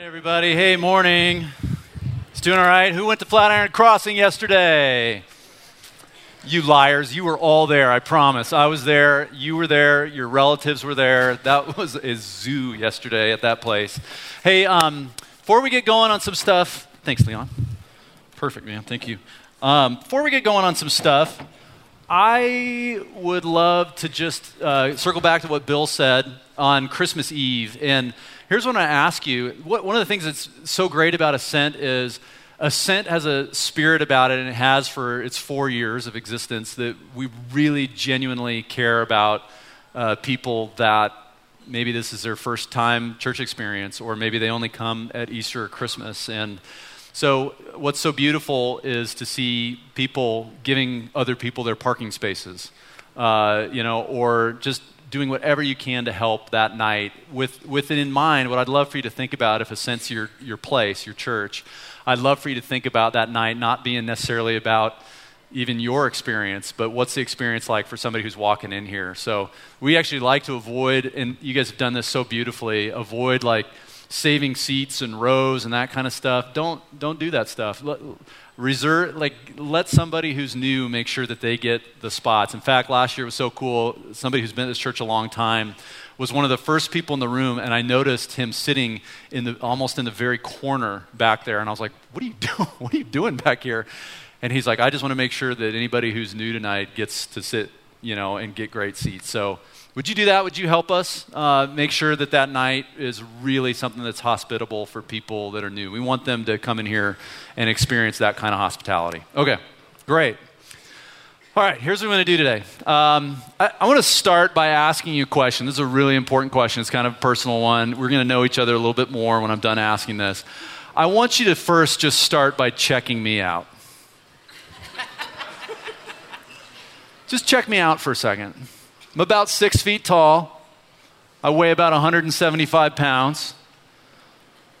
right, everybody. Hey, morning. It's doing all right. Who went to Flatiron Crossing yesterday? You liars. You were all there, I promise. I was there. You were there. Your relatives were there. That was a zoo yesterday at that place. Hey, before we get going on some stuff. Thanks, Leon. Perfect, man. Thank you. Before we get going on some stuff, I would love to just circle back to what Bill said on Christmas Eve. And here's what I ask you. One of the things that's so great about Ascent is Ascent has a spirit about it, and it has for its 4 years of existence, that we really genuinely care about people that maybe this is their first time church experience, or maybe they only come at Easter or Christmas. And so what's so beautiful is to see people giving other people their parking spaces, or just doing whatever you can to help that night. With it in mind, what I'd love for you to think about, if a sense your place, your church, I'd love for you to think about that night not being necessarily about even your experience, but what's the experience like for somebody who's walking in here. So we actually like to avoid, and you guys have done this so beautifully, avoid like saving seats and rows and that kind of stuff. Don't do that stuff. Reserve, let somebody who's new make sure that they get the spots. In fact, last year was so cool. Somebody who's been at this church a long time was one of the first people in the room, and I noticed him sitting almost in the very corner back there, and I was like, "What are you doing? What are you doing back here?" And he's like, "I just want to make sure that anybody who's new tonight gets to sit, and get great seats." So would you do that? Would you help us make sure that night is really something that's hospitable for people that are new? We want them to come in here and experience that kind of hospitality. Okay, great. All right, here's what we're going to do today. I want to start by asking you a question. This is a really important question. It's kind of a personal one. We're going to know each other a little bit more when I'm done asking this. I want you to first just start by checking me out. Just check me out for a second. I'm about 6 feet tall. I weigh about 175 pounds.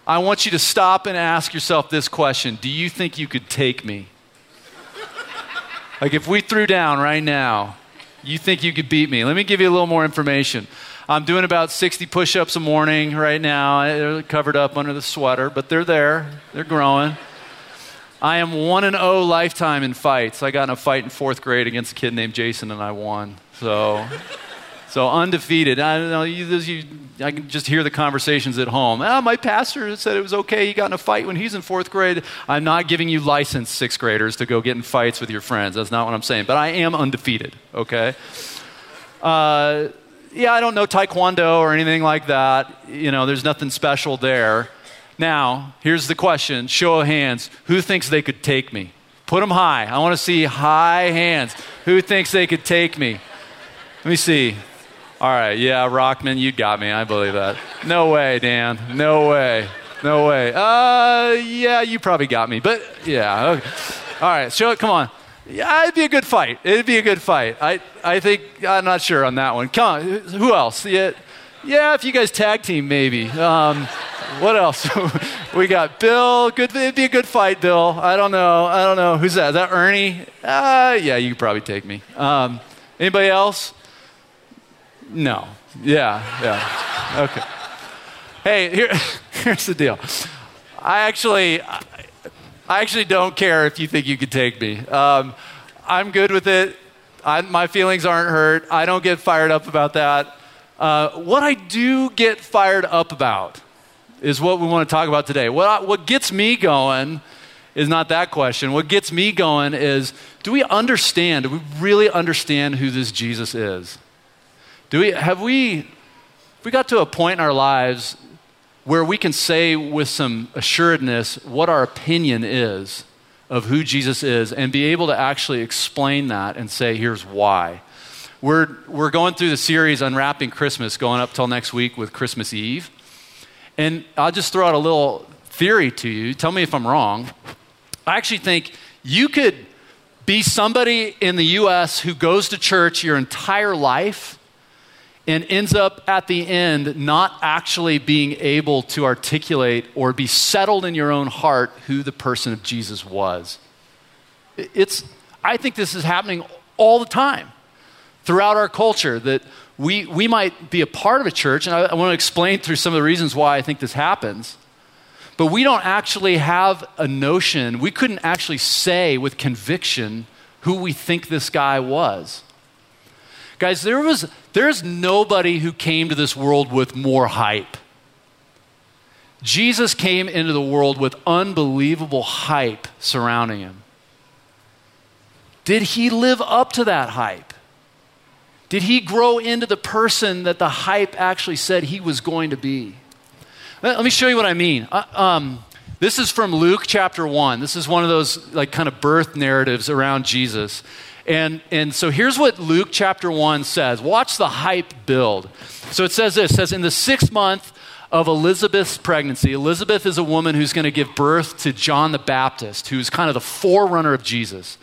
I want you to stop and ask yourself this question. Do you think you could take me? Like if we threw down right now, you think you could beat me? Let me give you a little more information. I'm doing about 60 push-ups a morning right now. They're covered up under the sweater, but they're there. They're growing. I am 1-0 lifetime in fights. I got in a fight in fourth grade against a kid named Jason, and I won. So undefeated. I don't know. I can just hear the conversations at home. My pastor said it was okay. He got in a fight when he's in fourth grade. I'm not giving you license, sixth graders, to go get in fights with your friends. That's not what I'm saying. But I am undefeated. Okay. I don't know Taekwondo or anything like that. There's nothing special there. Now, here's the question. Show of hands. Who thinks they could take me? Put them high. I want to see high hands. Who thinks they could take me? Let me see. All right, yeah, Rockman, you got me. I believe that. No way, Dan. No way. No way. Yeah, you probably got me, but yeah. Okay. All right, show it. Come on. Yeah, it'd be a good fight. It'd be a good fight. I think, I'm not sure on that one. Come on, who else? Yeah, if you guys tag team, maybe. What else? We got Bill. Good. It'd be a good fight, Bill. I don't know. Who's that? Is that Ernie? Yeah, you could probably take me. Anybody else? No. Yeah. Okay. Hey, here's the deal. I actually don't care if you think you could take me. I'm good with it. My feelings aren't hurt. I don't get fired up about that. What I do get fired up about is what we want to talk about today. What gets me going is not that question. What gets me going is, do we really understand who this Jesus is? Have we got to a point in our lives where we can say with some assuredness what our opinion is of who Jesus is and be able to actually explain that and say, here's why. We're going through the series Unwrapping Christmas, going up till next week with Christmas Eve. And I'll just throw out a little theory to you. Tell me if I'm wrong. I actually think you could be somebody in the U.S. who goes to church your entire life and ends up at the end not actually being able to articulate or be settled in your own heart who the person of Jesus was. I think this is happening all the time throughout our culture, that we might be a part of a church, and I want to explain through some of the reasons why I think this happens, But we don't actually have a notion. We couldn't actually say with conviction who we think this guy was. Guys, there's nobody who came to this world with more hype. Jesus came into the world with unbelievable hype surrounding him. Did he live up to that hype? Did he grow into the person that the hype actually said he was going to be? Let me show you what I mean. This is from Luke chapter 1. This is one of those like kind of birth narratives around Jesus. And so here's what Luke chapter 1 says. Watch the hype build. So it says this. It says, in the 6th month of Elizabeth's pregnancy. Elizabeth is a woman who's going to give birth to John the Baptist, who's kind of the forerunner of Jesus.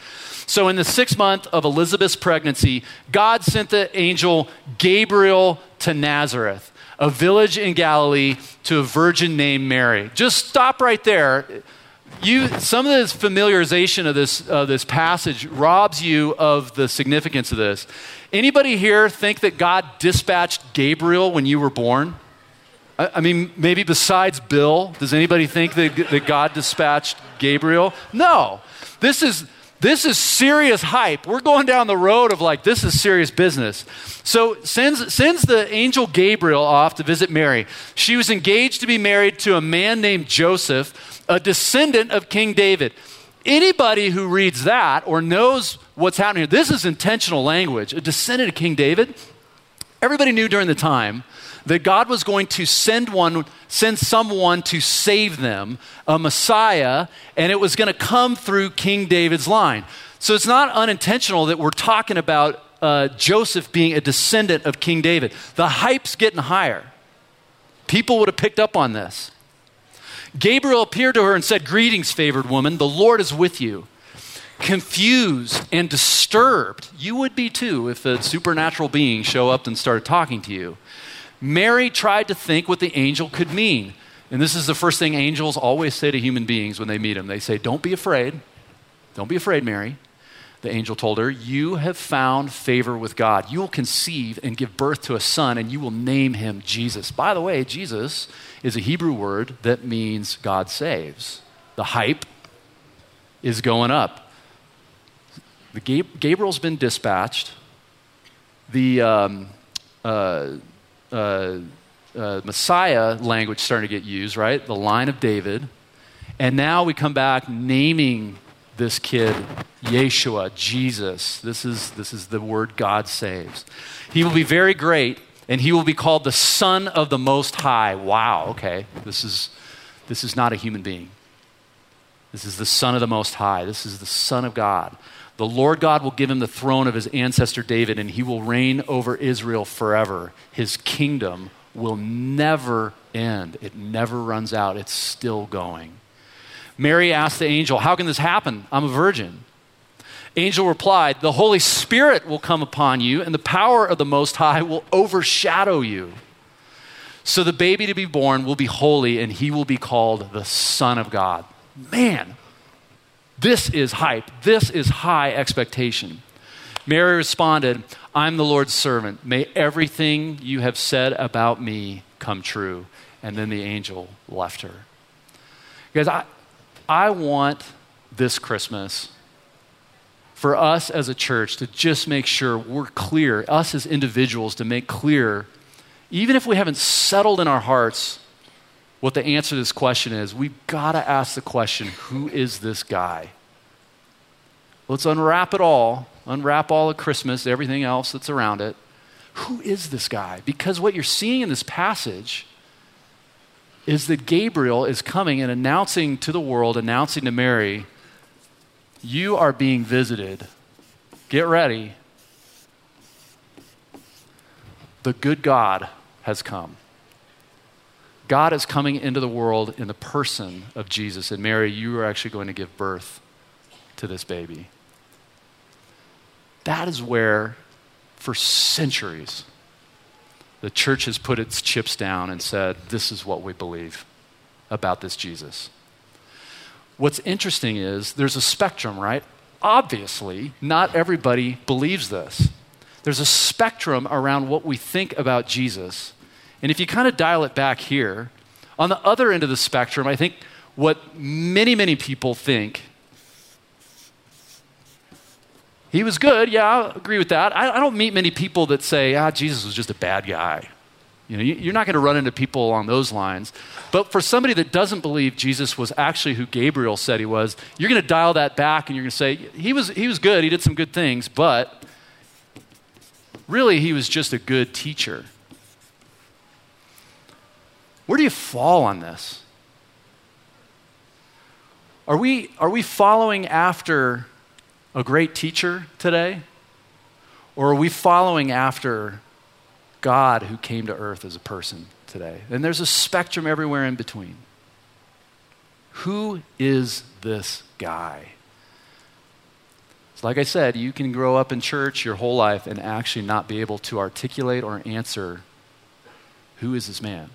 So in the 6th month of Elizabeth's pregnancy, God sent the angel Gabriel to Nazareth, a village in Galilee, to a virgin named Mary. Just stop right there. Some of this familiarization of this passage robs you of the significance of this. Anybody here think that God dispatched Gabriel when you were born? I mean, maybe besides Bill, does anybody think that God dispatched Gabriel? No. This is serious hype. We're going down the road of like, this is serious business. So sends the angel Gabriel off to visit Mary. She was engaged to be married to a man named Joseph, a descendant of King David. Anybody who reads that or knows what's happening here, this is intentional language. A descendant of King David. Everybody knew during the time that God was going to send someone to save them, a Messiah, and it was going to come through King David's line. So it's not unintentional that we're talking about Joseph being a descendant of King David. The hype's getting higher. People would have picked up on this. Gabriel appeared to her and said, "Greetings, favored woman, the Lord is with you." Confused and disturbed, you would be too if a supernatural being showed up and started talking to you. Mary tried to think what the angel could mean. And this is the first thing angels always say to human beings when they meet them. They say, "Don't be afraid. Don't be afraid, Mary." The angel told her, "You have found favor with God. You will conceive and give birth to a son, and you will name him Jesus." By the way, Jesus is a Hebrew word that means God saves. The hype is going up. Gabriel's been dispatched. The Messiah language starting to get used, right? The line of David. And now we come back naming this kid Yeshua, Jesus. This is the word God saves. He will be very great, and he will be called the Son of the Most High. Wow, okay. This is not a human being. This is the Son of the Most High. This is the Son of God. The Lord God will give him the throne of his ancestor David, and he will reign over Israel forever. His kingdom will never end. It never runs out. It's still going. Mary asked the angel, "How can this happen? I'm a virgin." Angel replied, "The Holy Spirit will come upon you, and the power of the Most High will overshadow you. So the baby to be born will be holy, and he will be called the Son of God." Man, this is hype. This is high expectation. Mary responded, "I'm the Lord's servant. May everything you have said about me come true." And then the angel left her. Guys, I want this Christmas for us as a church to just make sure we're clear, us as individuals to make clear, even if we haven't settled in our hearts what the answer to this question is, we've got to ask the question, who is this guy? Let's unwrap it all, unwrap all of Christmas, everything else that's around it. Who is this guy? Because what you're seeing in this passage is that Gabriel is coming and announcing to the world, announcing to Mary, you are being visited. Get ready. The good God has come. God is coming into the world in the person of Jesus. And Mary, you are actually going to give birth to this baby. That is where, for centuries, the church has put its chips down and said, this is what we believe about this Jesus. What's interesting is there's a spectrum, right? Obviously, not everybody believes this. There's a spectrum around what we think about Jesus. And if you kind of dial it back here, On the other end of the spectrum, I think what many, many people think, he was good, yeah, I agree with that. I don't meet many people that say, Jesus was just a bad guy. You know, you're not going to run into people along those lines. But for somebody that doesn't believe Jesus was actually who Gabriel said he was, you're going to dial that back and you're going to say, he was good, he did some good things, but really he was just a good teacher. Where do you fall on this? Are we following after a great teacher today? Or are we following after God who came to earth as a person today? And there's a spectrum everywhere in between. Who is this guy? It's like I said, you can grow up in church your whole life and actually not be able to articulate or answer who is this man.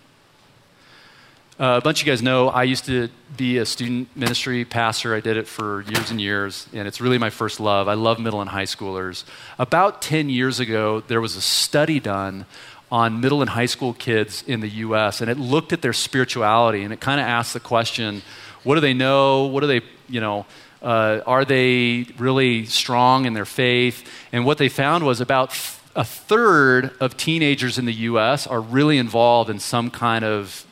A bunch of you guys know I used to be a student ministry pastor. I did it for years and years, and it's really my first love. I love middle and high schoolers. About 10 years ago, there was a study done on middle and high school kids in the U.S., and it looked at their spirituality, and it kind of asked the question, what do they know? What do they, are they really strong in their faith? And what they found was about a third of teenagers in the U.S. are really involved in some kind of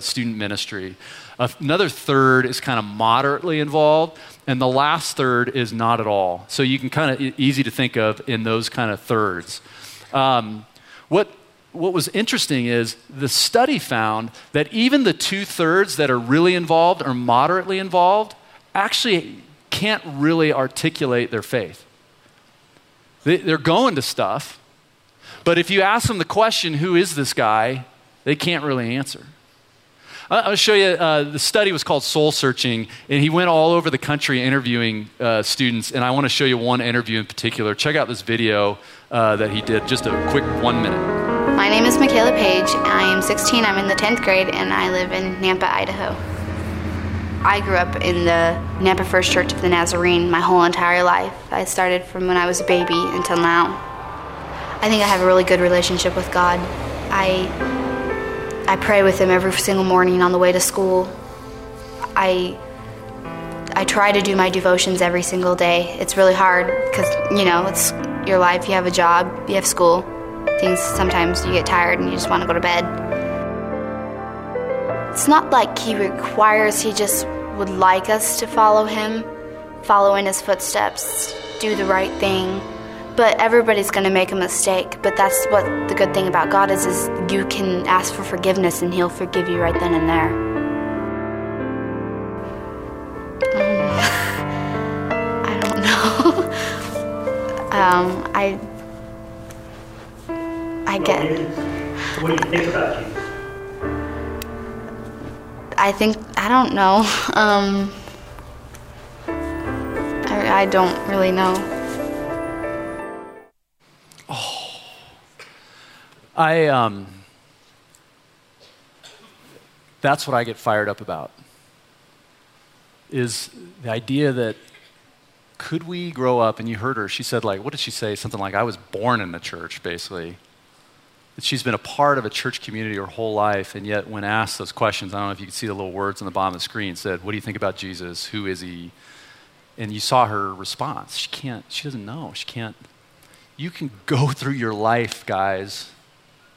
student ministry. Another third is kind of moderately involved, and the last third is not at all. So you can kind of easy to think of in those kind of thirds. What was interesting is the study found that even the two-thirds that are really involved or moderately involved actually can't really articulate their faith. They're going to stuff, but if you ask them the question, who is this guy, they can't really answer. I'll show you, the study was called Soul Searching, and he went all over the country interviewing students, and I want to show you one interview in particular. Check out this video that he did, just a quick 1 minute. My name is Michaela Page. I am 16, I'm in the 10th grade, and I live in Nampa, Idaho. I grew up in the Nampa First Church of the Nazarene my whole entire life. I started from when I was a baby until now. I think I have a really good relationship with God. I pray with him every single morning on the way to school. I try to do my devotions every single day. It's really hard because, it's your life, you have a job, you have school. Things sometimes you get tired and you just want to go to bed. It's not like he requires, he just would like us to follow him, follow in his footsteps, do the right thing. But everybody's going to make a mistake. But that's what the good thing about God is you can ask for forgiveness and he'll forgive you right then and there. I don't know. I get... What do you think about you? I don't know. I don't really know. That's what I get fired up about, is the idea that could we grow up, and you heard her, she said what did she say? Something like, I was born in the church, basically. That she's been a part of a church community her whole life, and yet when asked those questions, I don't know if you can see the little words on the bottom of the screen, said, what do you think about Jesus? Who is he? And you saw her response. She doesn't know, she can't. You can go through your life, guys,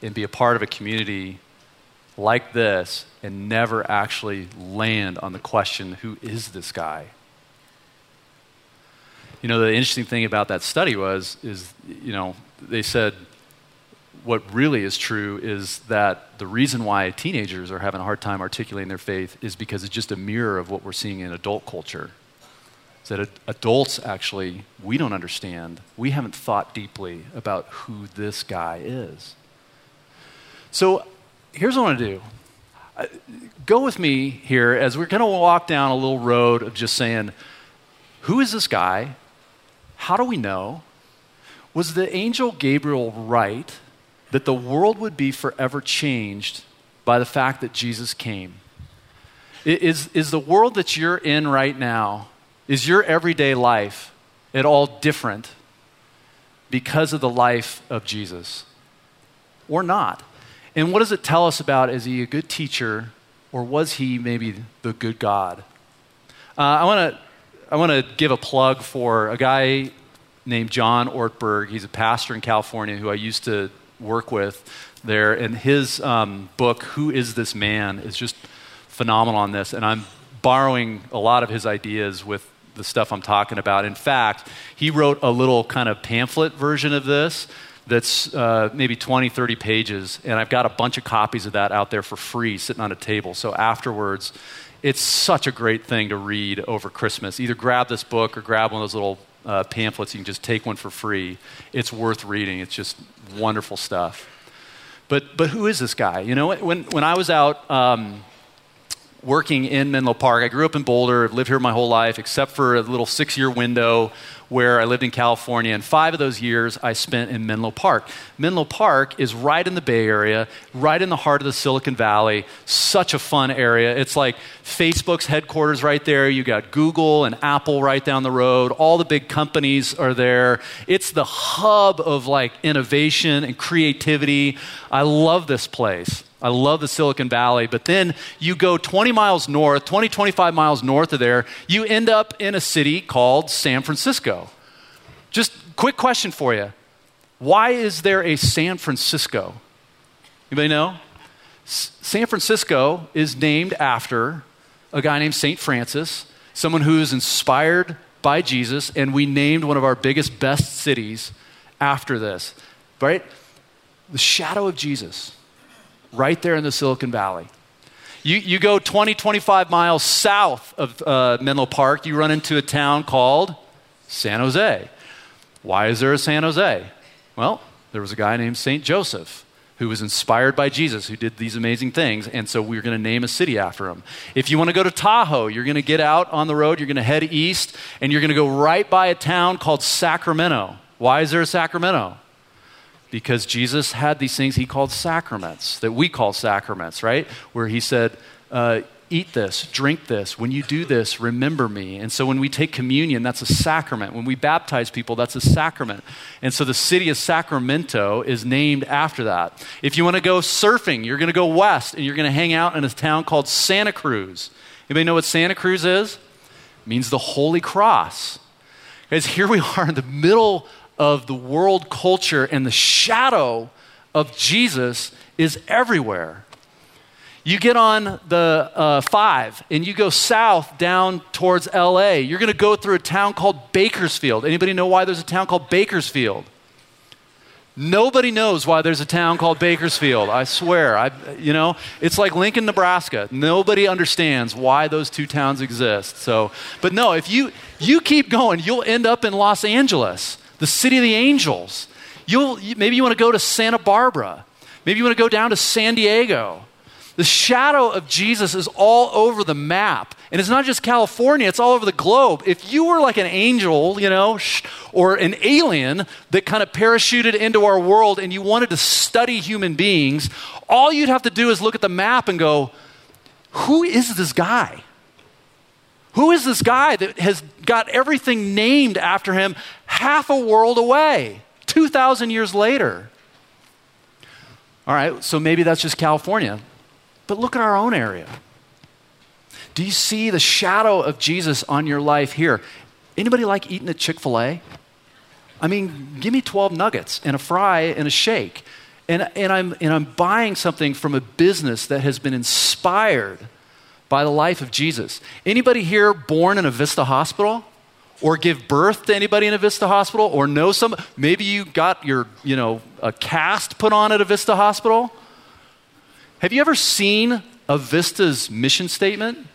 and be a part of a community like this and never actually land on the question, who is this guy? The interesting thing about that study was they said what really is true is that the reason why teenagers are having a hard time articulating their faith is because it's just a mirror of what we're seeing in adult culture. It's that adults actually, we don't understand, we haven't thought deeply about who this guy is. So here's what I want to do. Go with me here as we're going to walk down a little road of just saying, who is this guy? How do we know? Was the angel Gabriel right that the world would be forever changed by the fact that Jesus came? Is the world that you're in right now, is your everyday life at all different because of the life of Jesus or not? And what does it tell us about, is he a good teacher, Or was he maybe the good God? I want to give a plug for a guy named John Ortberg. He's a pastor in California who I used to work with there. And his book, Who Is This Man?, is just phenomenal on this. And I'm borrowing a lot of his ideas with the stuff I'm talking about. In fact, he wrote a little kind of pamphlet version of this that's maybe 20, 30 pages. And I've got a bunch of copies of that out there for free sitting on a table. So afterwards, it's such a great thing to read over Christmas. Either grab this book or grab one of those little pamphlets. You can just take one for free. It's worth reading. It's just wonderful stuff. But who is this guy? You know, when I was out working in Menlo Park, I grew up in Boulder. I've lived here my whole life, except for a little 6-year window where I lived in California. And 5 of those years I spent in Menlo Park. Menlo Park is right in the Bay Area, right in the heart of the Silicon Valley. Such a fun area. It's like Facebook's headquarters right there. You got Google and Apple right down the road. All the big companies are there. It's the hub of like innovation and creativity. I love this place. I love the Silicon Valley, but then you go 20 miles north, 20, 25 miles north of there, you end up in a city called San Francisco. Just quick question for you. Why is there a San Francisco? Anybody know? San Francisco is named after a guy named St. Francis, someone who is inspired by Jesus, and we named one of our biggest, best cities after this, right? The shadow of Jesus. Right there in the Silicon Valley. You go 20, 25 miles south of Menlo Park, you run into a town called San Jose. Why is there a San Jose? Well, there was a guy named St. Joseph who was inspired by Jesus, who did these amazing things, and so we're going to name a city after him. If you want to go to Tahoe, you're going to get out on the road, you're going to head east, and you're going to go right by a town called Sacramento. Why is there a Sacramento? Because Jesus had these things he called sacraments, that we call sacraments, right? Where he said, eat this, drink this. When you do this, remember me. And so when we take communion, that's a sacrament. When we baptize people, that's a sacrament. And so the city of Sacramento is named after that. If you want to go surfing, you're going to go west, and you're going to hang out in a town called Santa Cruz. Anybody know what Santa Cruz is? It means the Holy Cross. Guys, here we are in the middle of the world culture, and the shadow of Jesus is everywhere. You get on the 5 and you go south down towards LA. You're gonna go through a town called Bakersfield. Anybody know why there's a town called Bakersfield? Nobody knows why there's a town called Bakersfield, I swear. You know, it's like Lincoln, Nebraska. Nobody understands why those 2 towns exist. So, but no, if you keep going, you'll end up in Los Angeles. The city of the angels. Maybe you want to go to Santa Barbara. Maybe you want to go down to San Diego. The shadow of Jesus is all over the map. And it's not just California, it's all over the globe. If you were like an angel, you know, or an alien that kind of parachuted into our world and you wanted to study human beings, all you'd have to do is look at the map and go, who is this guy? Who is this guy that has got everything named after him half a world away, 2,000 years later? All right, so maybe that's just California. But look at our own area. Do you see the shadow of Jesus on your life here? Anybody like eating at Chick-fil-A? I mean, give me 12 nuggets and a fry and a shake. And I'm buying something from a business that has been inspired by the life of Jesus. Anybody here born in a Vista hospital? Or give birth to anybody in a Vista hospital? Or know some, maybe you got your, you know, a cast put on at a Vista hospital? Have you ever seen a Vista's mission statement?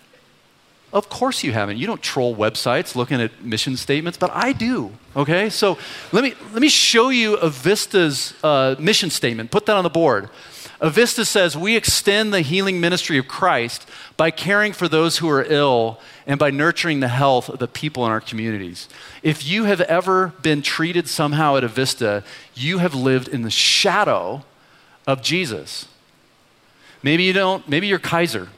Of course you haven't. You don't troll websites looking at mission statements, but I do, okay? So let me show you a Vista's mission statement. Put that on the board. Avista says, we extend the healing ministry of Christ by caring for those who are ill and by nurturing the health of the people in our communities. If you have ever been treated somehow at Avista, you have lived in the shadow of Jesus. Maybe you don't, maybe you're Kaiser.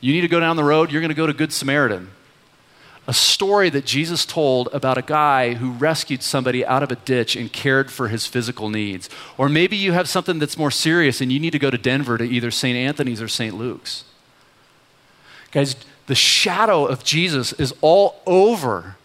You need to go down the road, you're going to go to Good Samaritan. A story that Jesus told about a guy who rescued somebody out of a ditch and cared for his physical needs. Or maybe you have something that's more serious and you need to go to Denver to either St. Anthony's or St. Luke's. Guys, the shadow of Jesus is all over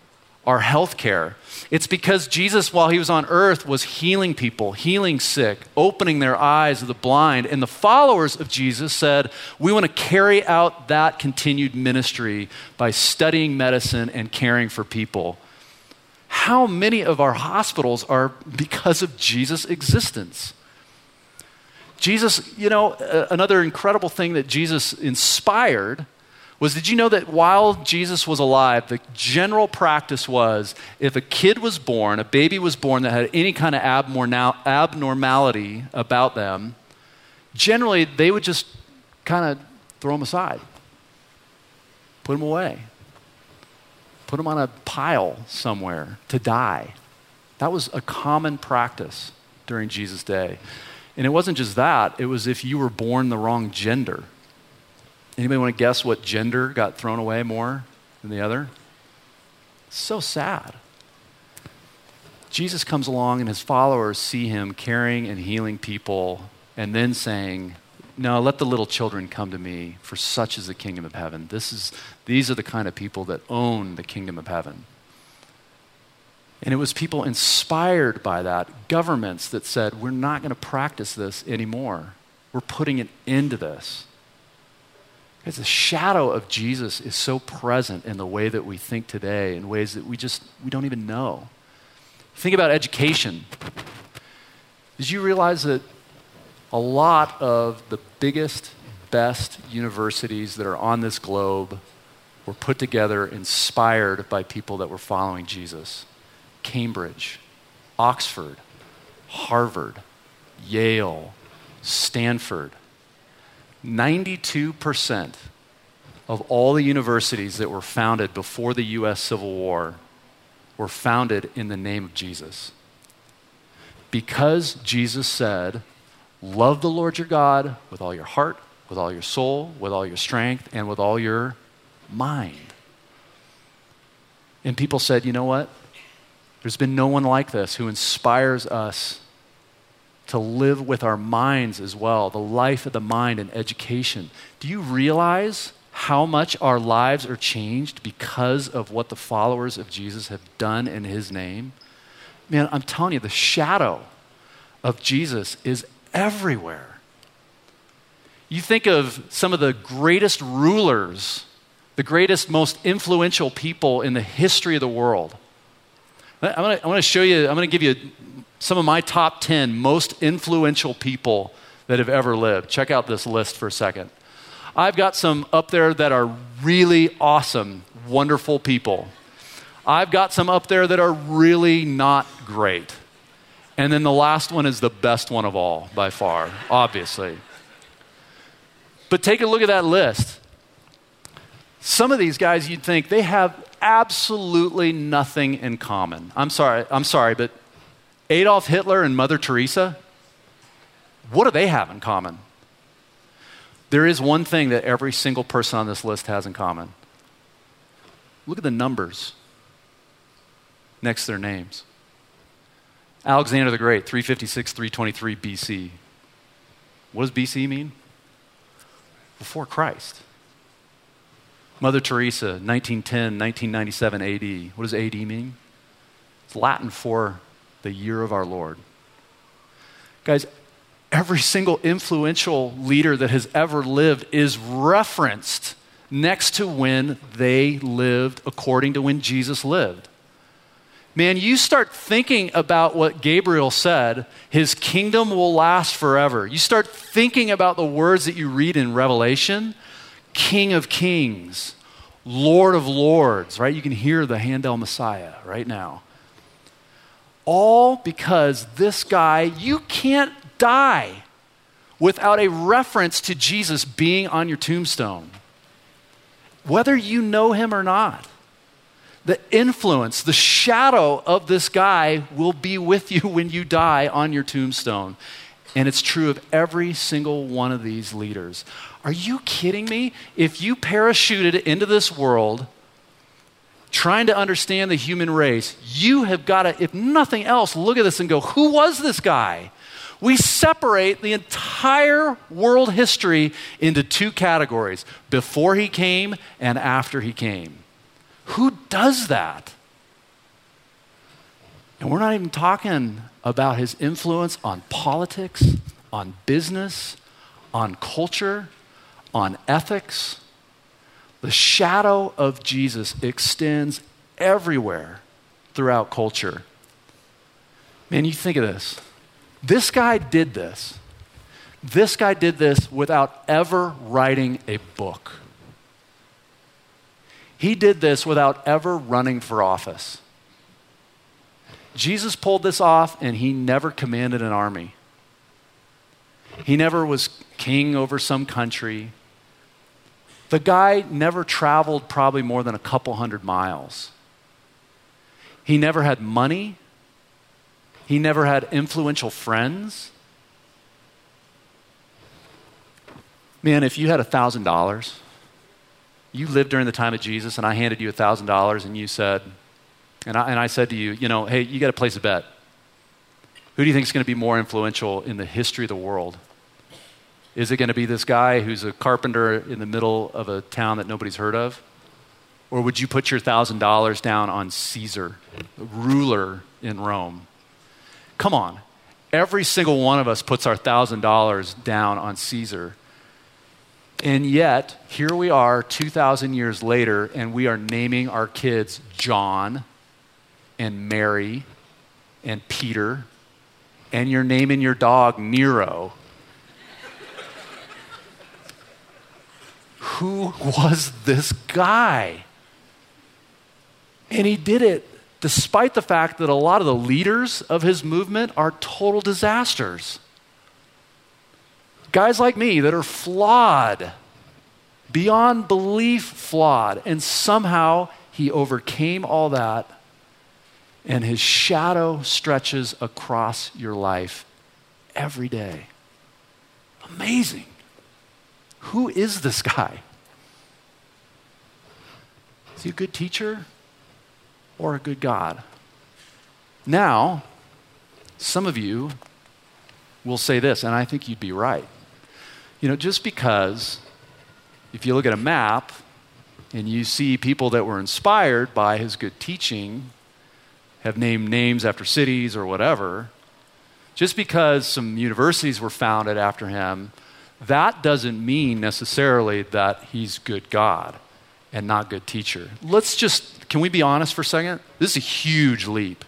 our healthcare. It's because Jesus, while he was on earth, was healing people, healing sick, opening their eyes of the blind. And the followers of Jesus said, we want to carry out that continued ministry by studying medicine and caring for people. How many of our hospitals are because of Jesus' existence? Jesus, you know, another incredible thing that Jesus inspired was, did you know that while Jesus was alive, the general practice was if a kid was born, a baby was born that had any kind of abnormality about them, generally they would just kind of throw them aside, put them away, put them on a pile somewhere to die. That was a common practice during Jesus' day. And it wasn't just that, it was if you were born the wrong gender. Anybody want to guess what gender got thrown away more than the other? So sad. Jesus comes along and his followers see him caring and healing people and then saying, no, let the little children come to me, for such is the kingdom of heaven. These are the kind of people that own the kingdom of heaven. And it was people inspired by that, governments that said, we're not going to practice this anymore. We're putting an end to this. Because the shadow of Jesus is so present in the way that we think today in ways that we don't even know. Think about education. Did you realize that a lot of the biggest, best universities that are on this globe were put together, inspired by people that were following Jesus? Cambridge, Oxford, Harvard, Yale, Stanford. 92% of all the universities that were founded before the U.S. Civil War were founded in the name of Jesus. Because Jesus said, love the Lord your God with all your heart, with all your soul, with all your strength, and with all your mind. And people said, you know what? There's been no one like this who inspires us to live with our minds as well, the life of the mind and education. Do you realize how much our lives are changed because of what the followers of Jesus have done in his name? Man, I'm telling you, the shadow of Jesus is everywhere. You think of some of the greatest rulers, the greatest, most influential people in the history of the world. I'm going to give you some of my top 10 most influential people that have ever lived. Check out this list for a second. I've got some up there that are really awesome, wonderful people. I've got some up there that are really not great. And then the last one is the best one of all by far, obviously. But take a look at that list. Some of these guys you'd think they have absolutely nothing in common. I'm sorry, but Adolf Hitler and Mother Teresa, what do they have in common? There is one thing that every single person on this list has in common. Look at the numbers next to their names. Alexander the Great, 356, 323 BC. What does BC mean? Before Christ. Mother Teresa, 1910, 1997 AD. What does AD mean? It's Latin for the year of our Lord. Guys, every single influential leader that has ever lived is referenced next to when they lived according to when Jesus lived. Man, you start thinking about what Gabriel said, his kingdom will last forever. You start thinking about the words that you read in Revelation, King of Kings, Lord of Lords, right? You can hear the Handel Messiah right now. All because this guy, you can't die without a reference to Jesus being on your tombstone. Whether you know him or not, the influence, the shadow of this guy will be with you when you die on your tombstone. And it's true of every single one of these leaders. Are you kidding me? If you parachuted into this world trying to understand the human race, you have got to, if nothing else, look at this and go, who was this guy? We separate the entire world history into two categories, before he came and after he came. Who does that? And we're not even talking about his influence on politics, on business, on culture, on ethics. The shadow of Jesus extends everywhere throughout culture. Man, you think of this. This guy did this. This guy did this without ever writing a book. He did this without ever running for office. Jesus pulled this off, and he never commanded an army. He never was king over some country. The guy never traveled probably more than a couple hundred miles. He never had money. He never had influential friends. Man, if you had $1,000, you lived during the time of Jesus, and I handed you $1,000 and you said, and I said to you, you know, hey, you got to place a bet. Who do you think is going to be more influential in the history of the world? Is it going to be this guy who's a carpenter in the middle of a town that nobody's heard of? Or would you put your $1,000 down on Caesar, the ruler in Rome? Come on. Every single one of us puts our $1,000 down on Caesar. And yet, here we are 2,000 years later, and we are naming our kids John and Mary and Peter, and you're naming your dog Nero. Who was this guy? And he did it despite the fact that a lot of the leaders of his movement are total disasters. Guys like me that are flawed, beyond belief flawed, and somehow he overcame all that, and his shadow stretches across your life every day. Amazing. Who is this guy? Is he a good teacher or a good God? Now, some of you will say this, and I think you'd be right. You know, just because if you look at a map and you see people that were inspired by his good teaching, have named names after cities or whatever, just because some universities were founded after him, that doesn't mean necessarily that he's good God and not good teacher. Can we be honest for a second? This is a huge leap.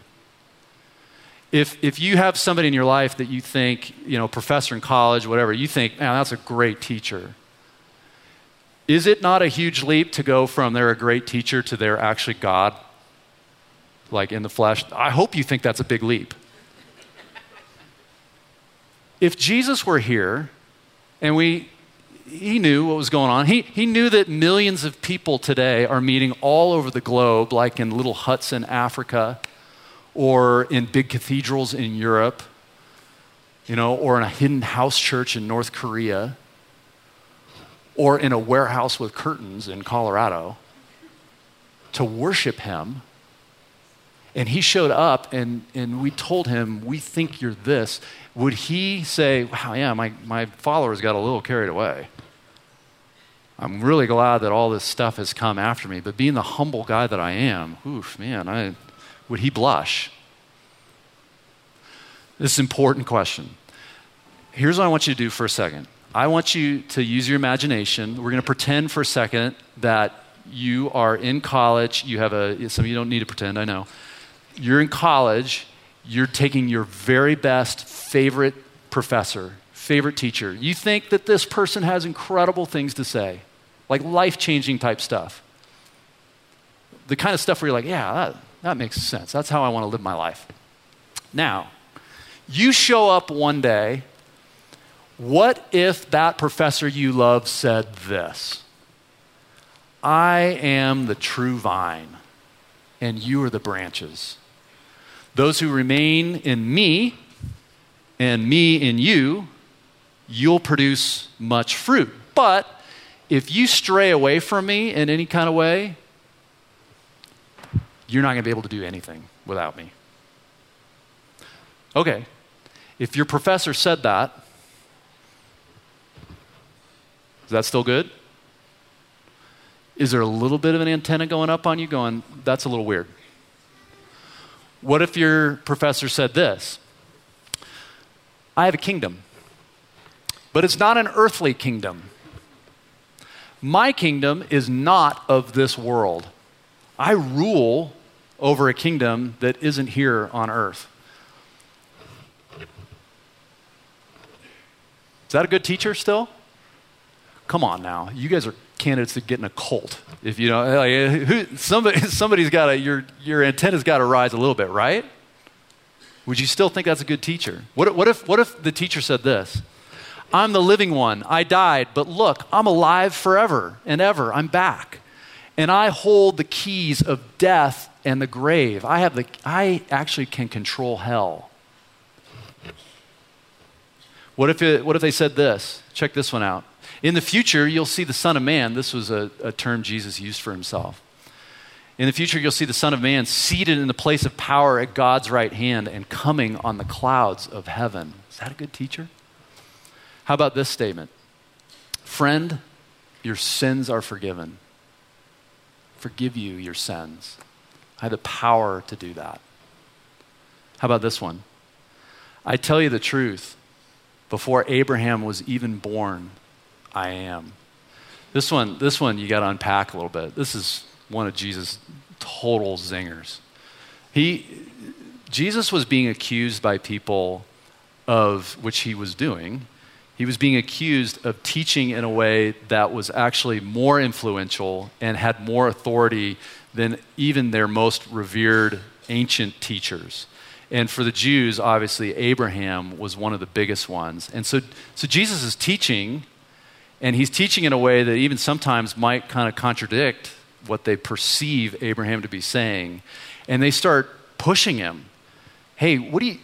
If you have somebody in your life that you think, you know, professor in college, whatever, you think, man, that's a great teacher. Is it not a huge leap to go from they're a great teacher to they're actually God, like in the flesh? I hope you think that's a big leap. If Jesus were here, and he knew what was going on. He knew that millions of people today are meeting all over the globe, like in little huts in Africa, or in big cathedrals in Europe, you know, or in a hidden house church in North Korea, or in a warehouse with curtains in Colorado, to worship him. And he showed up, and we told him, we think you're this. Would he say, wow, yeah, my followers got a little carried away. I'm really glad that all this stuff has come after me, but being the humble guy that I am, would he blush? This is an important question. Here's what I want you to do for a second. I want you to use your imagination. We're going to pretend for a second that you are in college. You have some of you don't need to pretend, I know. You're in college, you're taking your very best favorite professor, favorite teacher. You think that this person has incredible things to say, like life-changing type stuff. The kind of stuff where you're like, yeah, that makes sense. That's how I want to live my life. Now, you show up one day. What if that professor you love said this? I am the true vine, and you are the branches. Those who remain in me and me in you, you'll produce much fruit. But if you stray away from me in any kind of way, you're not going to be able to do anything without me. Okay. If your professor said that, is that still good? Is there a little bit of an antenna going up on you going, that's a little weird? What if your professor said this? I have a kingdom, but it's not an earthly kingdom. My kingdom is not of this world. I rule over a kingdom that isn't here on earth. Is that a good teacher still? Come on now. You guys are candidates to get in a cult. If you know, like, somebody's got to, your antenna's got to rise a little bit, right? Would you still think that's a good teacher? What if the teacher said this? I'm the living one. I died, but look, I'm alive forever and ever. I'm back. And I hold the keys of death and the grave. I actually can control hell. What if they said this? Check this one out. In the future, you'll see the Son of Man. This was a term Jesus used for himself. In the future, you'll see the Son of Man seated in the place of power at God's right hand and coming on the clouds of heaven. Is that a good teacher? How about this statement? Friend, your sins are forgiven. Forgive you your sins. I have the power to do that. How about this one? I tell you the truth, before Abraham was even born, I am. This one you got to unpack a little bit. This is one of Jesus' total zingers. Jesus was being accused by people of which he was doing. He was being accused of teaching in a way that was actually more influential and had more authority than even their most revered ancient teachers. And for the Jews, obviously, Abraham was one of the biggest ones. And so Jesus is teaching, and he's teaching in a way that even sometimes might kind of contradict what they perceive Abraham to be saying. And they start pushing him. Hey, what do you...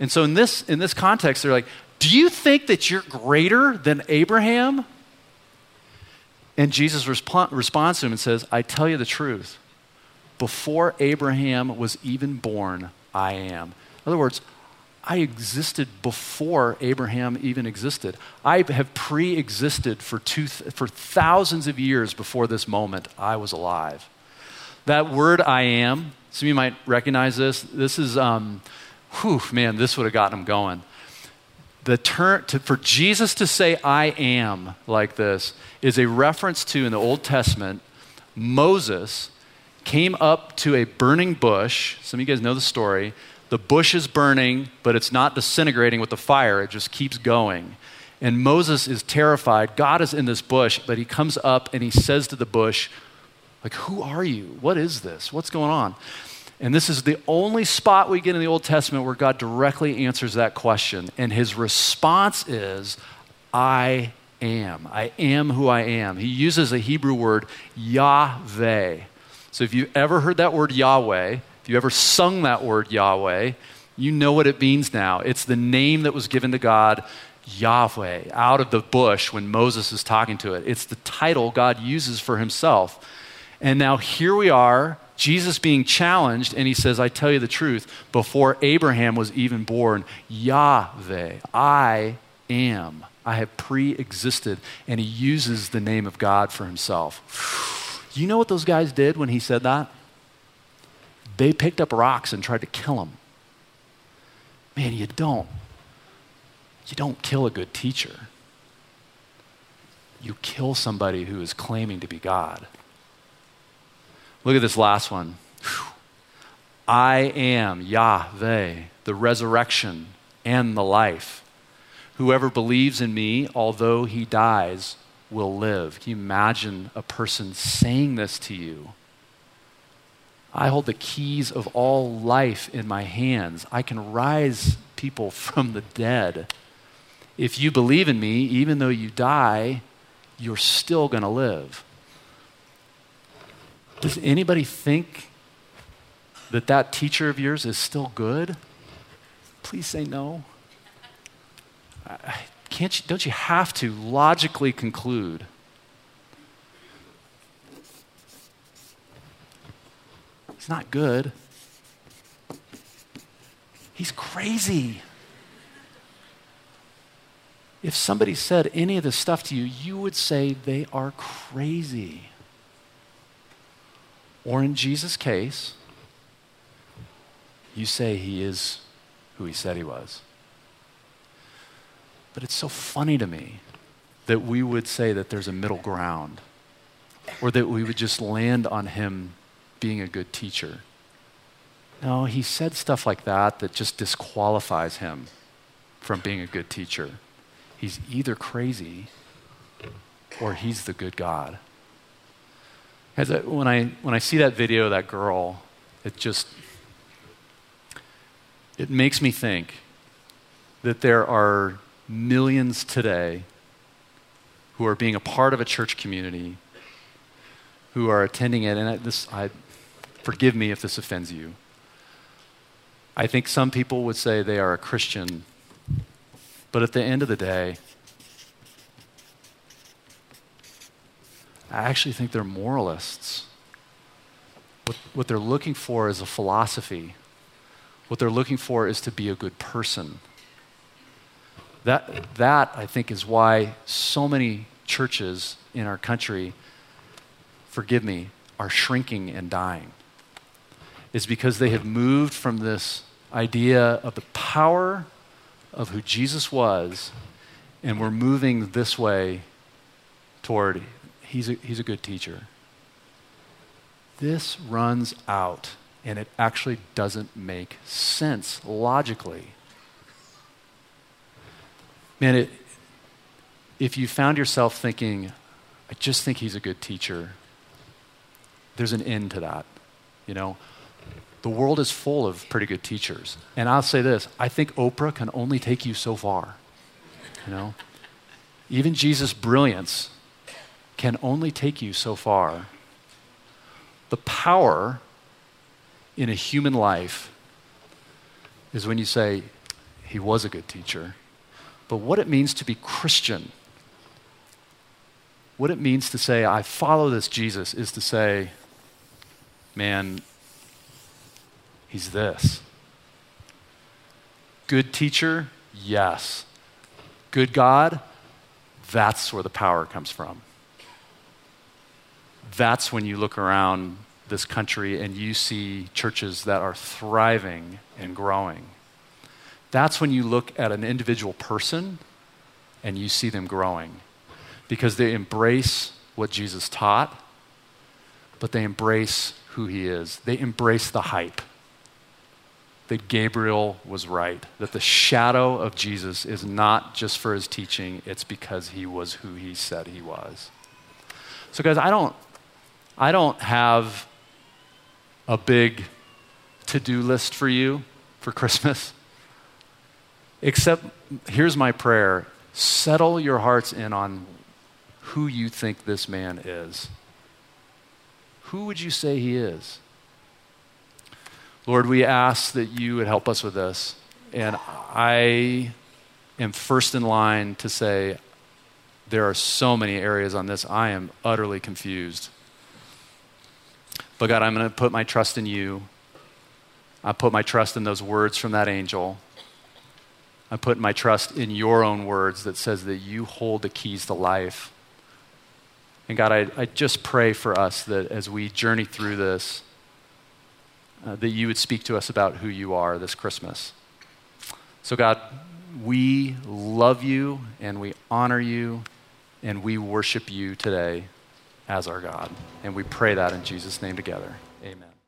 And so in this context, they're like, do you think that you're greater than Abraham? And Jesus responds to him and says, I tell you the truth. Before Abraham was even born, I am. In other words, I existed before Abraham even existed. I have pre-existed for thousands of years before this moment I was alive. That word I am, some of you might recognize this. This is, this would have gotten him going. For Jesus to say I am like this is a reference to, in the Old Testament, Moses came up to a burning bush. Some of you guys know the story. The bush is burning, but it's not disintegrating with the fire. It just keeps going. And Moses is terrified. God is in this bush, but he comes up and he says to the bush, like, who are you? What is this? What's going on? And this is the only spot we get in the Old Testament where God directly answers that question. And his response is, I am. I am who I am. He uses a Hebrew word, Yahweh. So if you've ever heard that word Yahweh, if you ever sung that word Yahweh, you know what it means now. It's the name that was given to God, Yahweh, out of the bush when Moses is talking to it. It's the title God uses for himself. And now here we are, Jesus being challenged, and he says, I tell you the truth, before Abraham was even born, Yahweh, I am. I have pre-existed. And he uses the name of God for himself. You know what those guys did when he said that? They picked up rocks and tried to kill him. Man, you don't kill a good teacher. You kill somebody who is claiming to be God. Look at this last one. I am Yahweh, the resurrection and the life. Whoever believes in me, although he dies, will live. Can you imagine a person saying this to you? I hold the keys of all life in my hands. I can rise people from the dead. If you believe in me, even though you die, you're still going to live. Does anybody think that that teacher of yours is still good? Please say no. Don't you have to logically conclude? He's not good. He's crazy. If somebody said any of this stuff to you, you would say they are crazy. Or in Jesus' case, you say he is who he said he was. But it's so funny to me that we would say that there's a middle ground, or that we would just land on him being a good teacher. No, he said stuff like that that just disqualifies him from being a good teacher. He's either crazy or he's the good God. When I see that video of that girl, it makes me think that there are millions today who are being a part of a church community, who are attending it, and forgive me if this offends you. I think some people would say they are a Christian, but at the end of the day, I actually think they're moralists. What they're looking for is a philosophy. What they're looking for is to be a good person. That I think is why so many churches in our country, forgive me, are shrinking and dying. It's because they have moved from this idea of the power of who Jesus was, and we're moving this way toward he's a good teacher. This runs out, and it actually doesn't make sense logically. Man, if you found yourself thinking, I just think he's a good teacher, there's an end to that, you know? The world is full of pretty good teachers. And I'll say this, I think Oprah can only take you so far, you know? Even Jesus' brilliance can only take you so far. The power in a human life is when you say, he was a good teacher. But what it means to be Christian, what it means to say, I follow this Jesus, is to say, man, he's this. Good teacher, yes. Good God, that's where the power comes from. That's when you look around this country and you see churches that are thriving and growing. That's when you look at an individual person and you see them growing, because they embrace what Jesus taught, but they embrace who he is. They embrace the hype. That Gabriel was right, that the shadow of Jesus is not just for his teaching, it's because he was who he said he was. So guys, I don't have a big to-do list for you for Christmas, except here's my prayer: settle your hearts in on who you think this man is. Who would you say he is? Lord, we ask that you would help us with this. And I am first in line to say there are so many areas on this I am utterly confused. But God, I'm going to put my trust in you. I put my trust in those words from that angel. I put my trust in your own words that says that you hold the keys to life. And God, I just pray for us that as we journey through this, that you would speak to us about who you are this Christmas. So God, we love you and we honor you and we worship you today as our God. And we pray that in Jesus' name together. Amen.